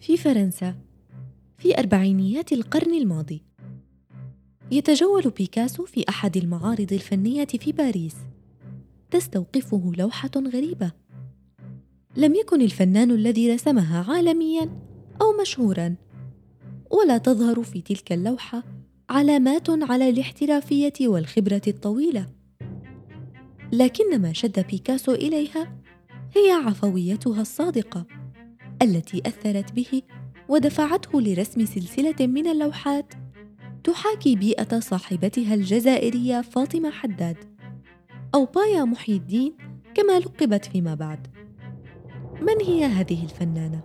في فرنسا في أربعينيات القرن الماضي. يتجول بيكاسو في أحد المعارض الفنية في باريس، تستوقفه لوحة غريبة. لم يكن الفنان الذي رسمها عالمياً أو مشهوراً، ولا تظهر في تلك اللوحة علامات على الاحترافية والخبرة الطويلة، لكن ما شد بيكاسو إليها هي عفويتها الصادقة التي أثرت به ودفعته لرسم سلسلة من اللوحات تحاكي بيئة صاحبتها الجزائرية فاطمة حداد، أو بايا محي الدين كما لقبت فيما بعد. من هي هذه الفنانة؟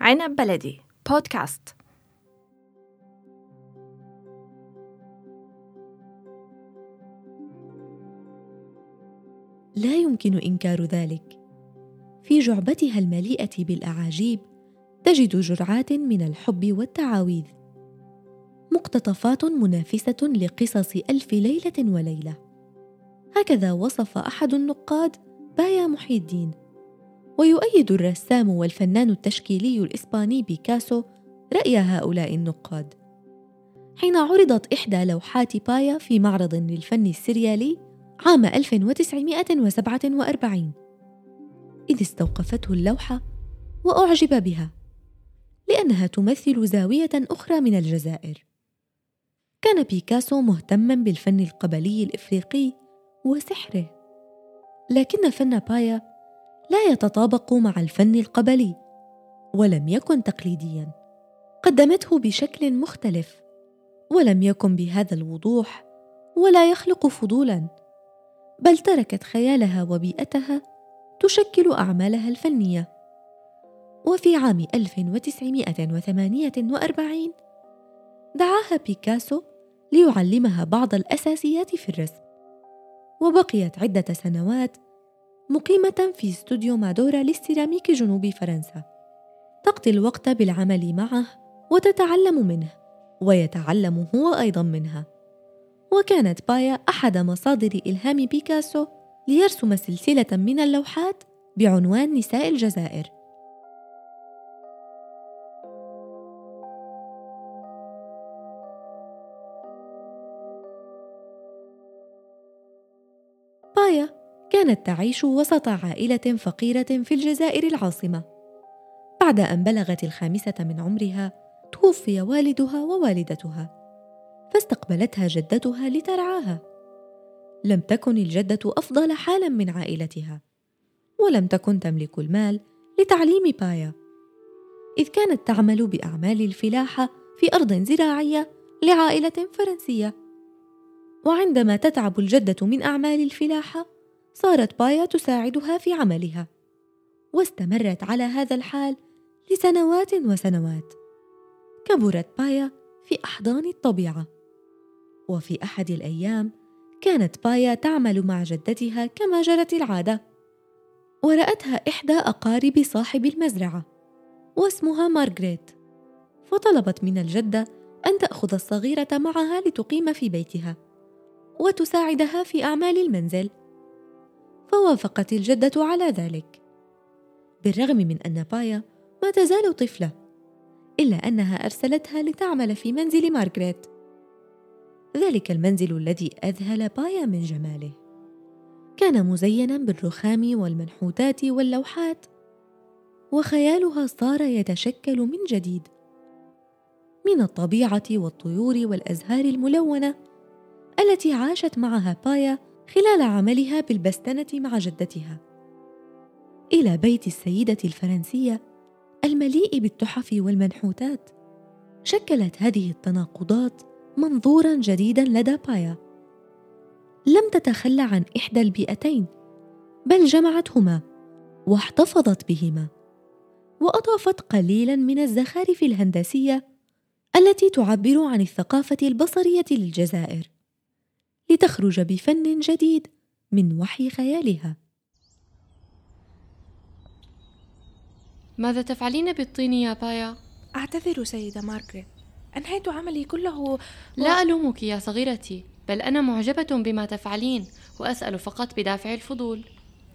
عنب بلدي بودكاست. لا يمكن إنكار ذلك، في جعبتها المليئة بالأعاجيب تجد جرعات من الحب والتعاويذ، مقتطفات منافسة لقصص ألف ليلة وليلة. هكذا وصف أحد النقاد بايا محي الدين، ويؤيد الرسام والفنان التشكيلي الإسباني بيكاسو رأي هؤلاء النقاد حين عرضت إحدى لوحات بايا في معرض للفن السريالي عام 1947، إذ استوقفته اللوحة وأعجب بها لأنها تمثل زاوية أخرى من الجزائر. كان بيكاسو مهتماً بالفن القبلي الإفريقي وسحره، لكن فن بايا لا يتطابق مع الفن القبلي، ولم يكن تقليدياً، قدمته بشكل مختلف، ولم يكن بهذا الوضوح ولا يخلق فضولاً، بل تركت خيالها وبيئتها تشكل أعمالها الفنية. وفي عام 1948 دعاها بيكاسو ليعلمها بعض الأساسيات في الرسم، وبقيت عدة سنوات مقيمة في استوديو مادورا للسيراميك جنوب فرنسا، تقضي الوقت بالعمل معه وتتعلم منه، ويتعلم هو أيضا منها. وكانت بايا أحد مصادر إلهام بيكاسو ليرسم سلسلة من اللوحات بعنوان نساء الجزائر. بايا كانت تعيش وسط عائلة فقيرة في الجزائر العاصمة. بعد أن بلغت 5 من عمرها توفي والدها ووالدتها، فاستقبلتها جدتها لترعاها. لم تكن الجدة أفضل حالاً من عائلتها، ولم تكن تملك المال لتعليم بايا، إذ كانت تعمل بأعمال الفلاحة في أرض زراعية لعائلة فرنسية. وعندما تتعب الجدة من أعمال الفلاحة، صارت بايا تساعدها في عملها، واستمرت على هذا الحال لسنوات وسنوات. كبرت بايا في أحضان الطبيعة، وفي أحد الأيام كانت بايا تعمل مع جدتها كما جرت العادة، ورأتها إحدى أقارب صاحب المزرعة واسمها مارغريت، فطلبت من الجدة أن تأخذ الصغيرة معها لتقيم في بيتها وتساعدها في أعمال المنزل، فوافقت الجدة على ذلك. بالرغم من أن بايا ما تزال طفلة، إلا أنها أرسلتها لتعمل في منزل مارغريت، ذلك المنزل الذي أذهل بايا من جماله. كان مزيناً بالرخام والمنحوتات واللوحات، وخيالها صار يتشكل من جديد من الطبيعة والطيور والأزهار الملونة التي عاشت معها بايا خلال عملها بالبستنة مع جدتها، إلى بيت السيدة الفرنسية المليء بالتحف والمنحوتات. شكلت هذه التناقضات منظوراً جديداً لدى بايا، لم تتخلى عن إحدى البيئتين بل جمعتهما واحتفظت بهما، وأضافت قليلاً من الزخارف الهندسية التي تعبر عن الثقافة البصرية للجزائر، لتخرج بفن جديد من وحي خيالها. ماذا تفعلين بالطين يا بايا؟ أعتذر سيدة مارغريت، أنهيت عملي كله. لا ألومك يا صغيرتي، بل أنا معجبة بما تفعلين وأسأل فقط بدافع الفضول.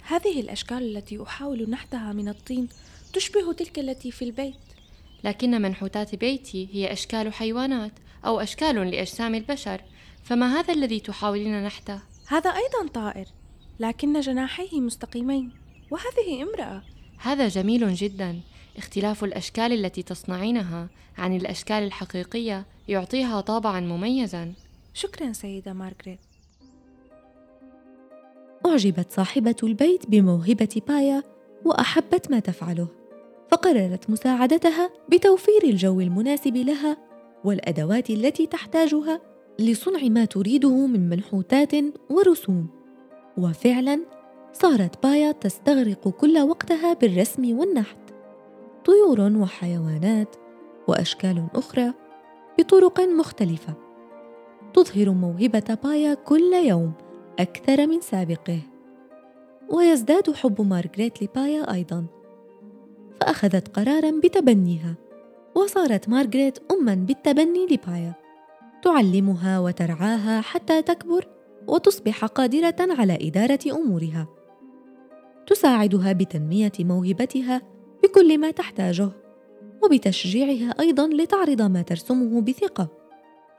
هذه الأشكال التي أحاول نحتها من الطين تشبه تلك التي في البيت، لكن منحوتات بيتي هي أشكال حيوانات أو أشكال لأجسام البشر، فما هذا الذي تحاولين نحته؟ هذا أيضا طائر لكن جناحيه مستقيمين، وهذه امرأة. هذا جميل جدا. اختلاف الأشكال التي تصنعينها عن الأشكال الحقيقية يعطيها طابعا مميزا. شكرا سيدة مارغريت. أعجبت صاحبة البيت بموهبة بايا وأحبت ما تفعله، فقررت مساعدتها بتوفير الجو المناسب لها والأدوات التي تحتاجها لصنع ما تريده من منحوتات ورسوم. وفعلا صارت بايا تستغرق كل وقتها بالرسم والنحت، طيور وحيوانات وأشكال أخرى بطرق مختلفة. تظهر موهبة بايا كل يوم أكثر من سابقه، ويزداد حب مارغريت لبايا أيضاً، فأخذت قراراً بتبنيها، وصارت مارغريت أماً بالتبني لبايا، تعلمها وترعاها حتى تكبر وتصبح قادرة على إدارة أمورها، تساعدها بتنمية موهبتها بكل ما تحتاجه، وبتشجيعها أيضاً لتعرض ما ترسمه بثقة،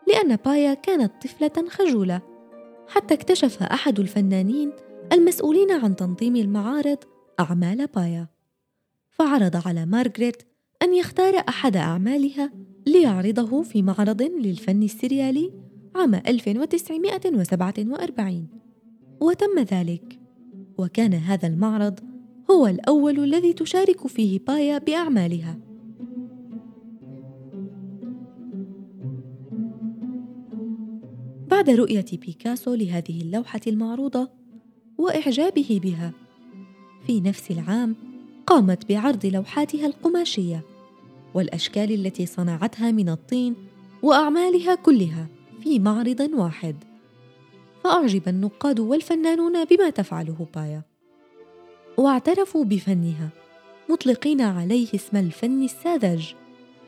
لأن بايا كانت طفلة خجولة، حتى اكتشف أحد الفنانين المسؤولين عن تنظيم المعارض أعمال بايا، فعرض على مارغريت أن يختار أحد أعمالها ليعرضه في معرض للفن السريالي عام 1947، وتم ذلك. وكان هذا المعرض هو الأول الذي تشارك فيه بايا بأعمالها. بعد رؤية بيكاسو لهذه اللوحة المعروضة وإعجابه بها، في نفس العام قامت بعرض لوحاتها القماشية والأشكال التي صنعتها من الطين وأعمالها كلها في معرض واحد، فأعجب النقاد والفنانون بما تفعله بايا، واعترفوا بفنها مطلقين عليه اسم الفن الساذج.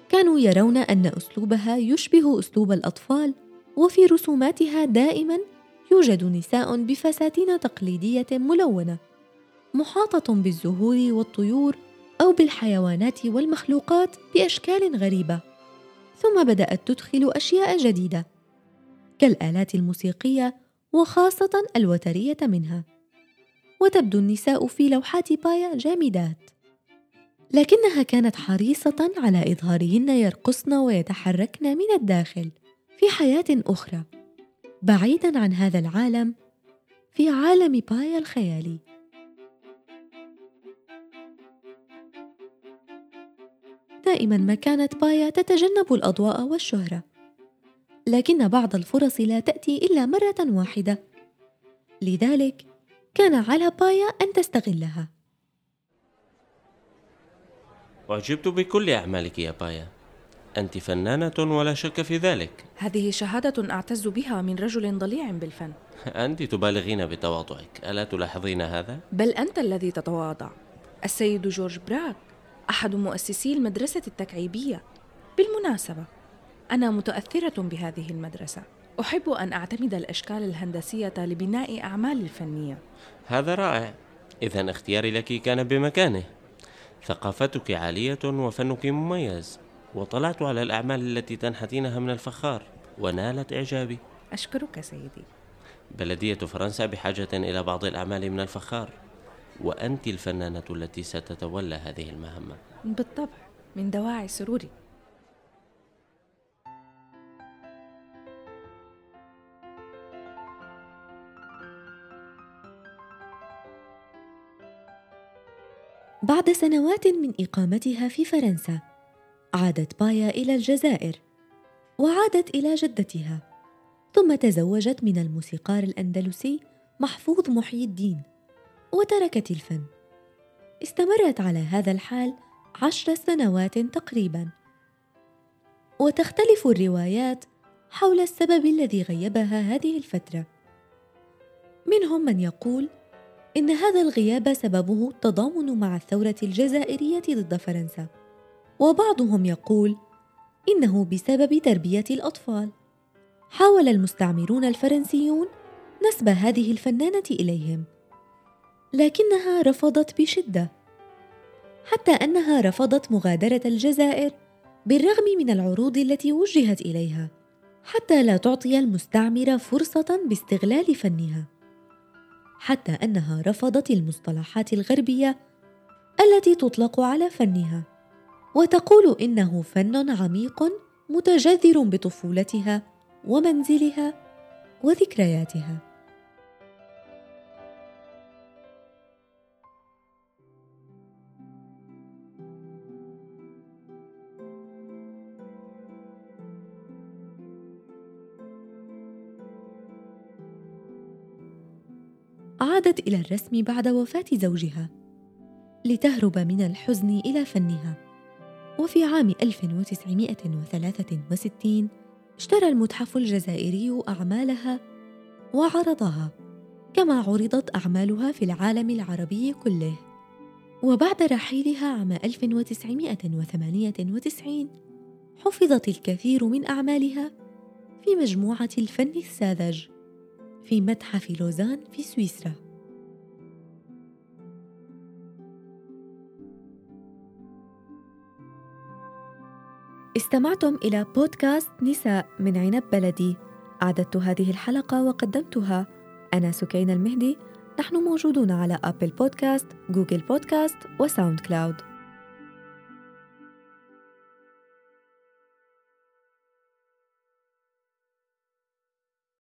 كانوا يرون أن أسلوبها يشبه أسلوب الأطفال، وفي رسوماتها دائماً يوجد نساء بفساتين تقليدية ملونة محاطة بالزهور والطيور أو بالحيوانات والمخلوقات بأشكال غريبة، ثم بدأت تدخل أشياء جديدة كالآلات الموسيقية وخاصة الوترية منها، وتبدو النساء في لوحات بايا جامدات، لكنها كانت حريصة على إظهارهن يرقصن ويتحركن من الداخل في حياة أخرى بعيداً عن هذا العالم، في عالم بايا الخيالي. دائماً ما كانت بايا تتجنب الأضواء والشهرة، لكن بعض الفرص لا تأتي إلا مرة واحدة، لذلك كان على بايا أن تستغلها. أعجبت بكل أعمالك يا بايا، أنت فنانة ولا شك في ذلك. هذه شهادة أعتز بها من رجل ضليع بالفن. أنت تبالغين بتواضعك، ألا تلاحظين هذا؟ بل أنت الذي تتواضع. السيد جورج براك أحد مؤسسي المدرسة التكعيبية. بالمناسبة أنا متأثرة بهذه المدرسة، أحب أن أعتمد الأشكال الهندسية لبناء أعمالي الفنية. هذا رائع، إذن اختياري لك كان بمكانه. ثقافتك عالية وفنك مميز، وطلعت على الأعمال التي تنحتينها من الفخار ونالت إعجابي. أشكرك سيدي. بلدية فرنسا بحاجة إلى بعض الأعمال من الفخار، وأنت الفنانة التي ستتولى هذه المهمة. بالطبع، من دواعي سروري. بعد سنوات من إقامتها في فرنسا، عادت بايا إلى الجزائر، وعادت إلى جدتها، ثم تزوجت من الموسيقار الأندلسي محفوظ محي الدين، وتركت الفن. استمرت على هذا الحال 10 سنوات تقريباً، وتختلف الروايات حول السبب الذي غيبها هذه الفترة. منهم من يقول إن هذا الغياب سببه التضامن مع الثورة الجزائرية ضد فرنسا، وبعضهم يقول إنه بسبب تربية الأطفال، حاول المستعمرون الفرنسيون نسب هذه الفنانة إليهم، لكنها رفضت بشدة، حتى أنها رفضت مغادرة الجزائر بالرغم من العروض التي وجهت إليها، حتى لا تعطي المستعمرة فرصة باستغلال فنها، حتى أنها رفضت المصطلحات الغربية التي تطلق على فنها، وتقول إنه فن عميق متجذر بطفولتها ومنزلها وذكرياتها. عادت إلى الرسم بعد وفاة زوجها لتهرب من الحزن إلى فنها. وفي عام 1963 اشترى المتحف الجزائري أعمالها وعرضها، كما عرضت أعمالها في العالم العربي كله. وبعد رحيلها عام 1998 حفظت الكثير من أعمالها في مجموعة الفن الساذج في متحف لوزان في سويسرا. استمعتم إلى بودكاست نساء من عنب بلدي. أعددت هذه الحلقة وقدمتها أنا سكينة المهدي. نحن موجودون على أبل بودكاست، جوجل بودكاست، وساوند كلاود.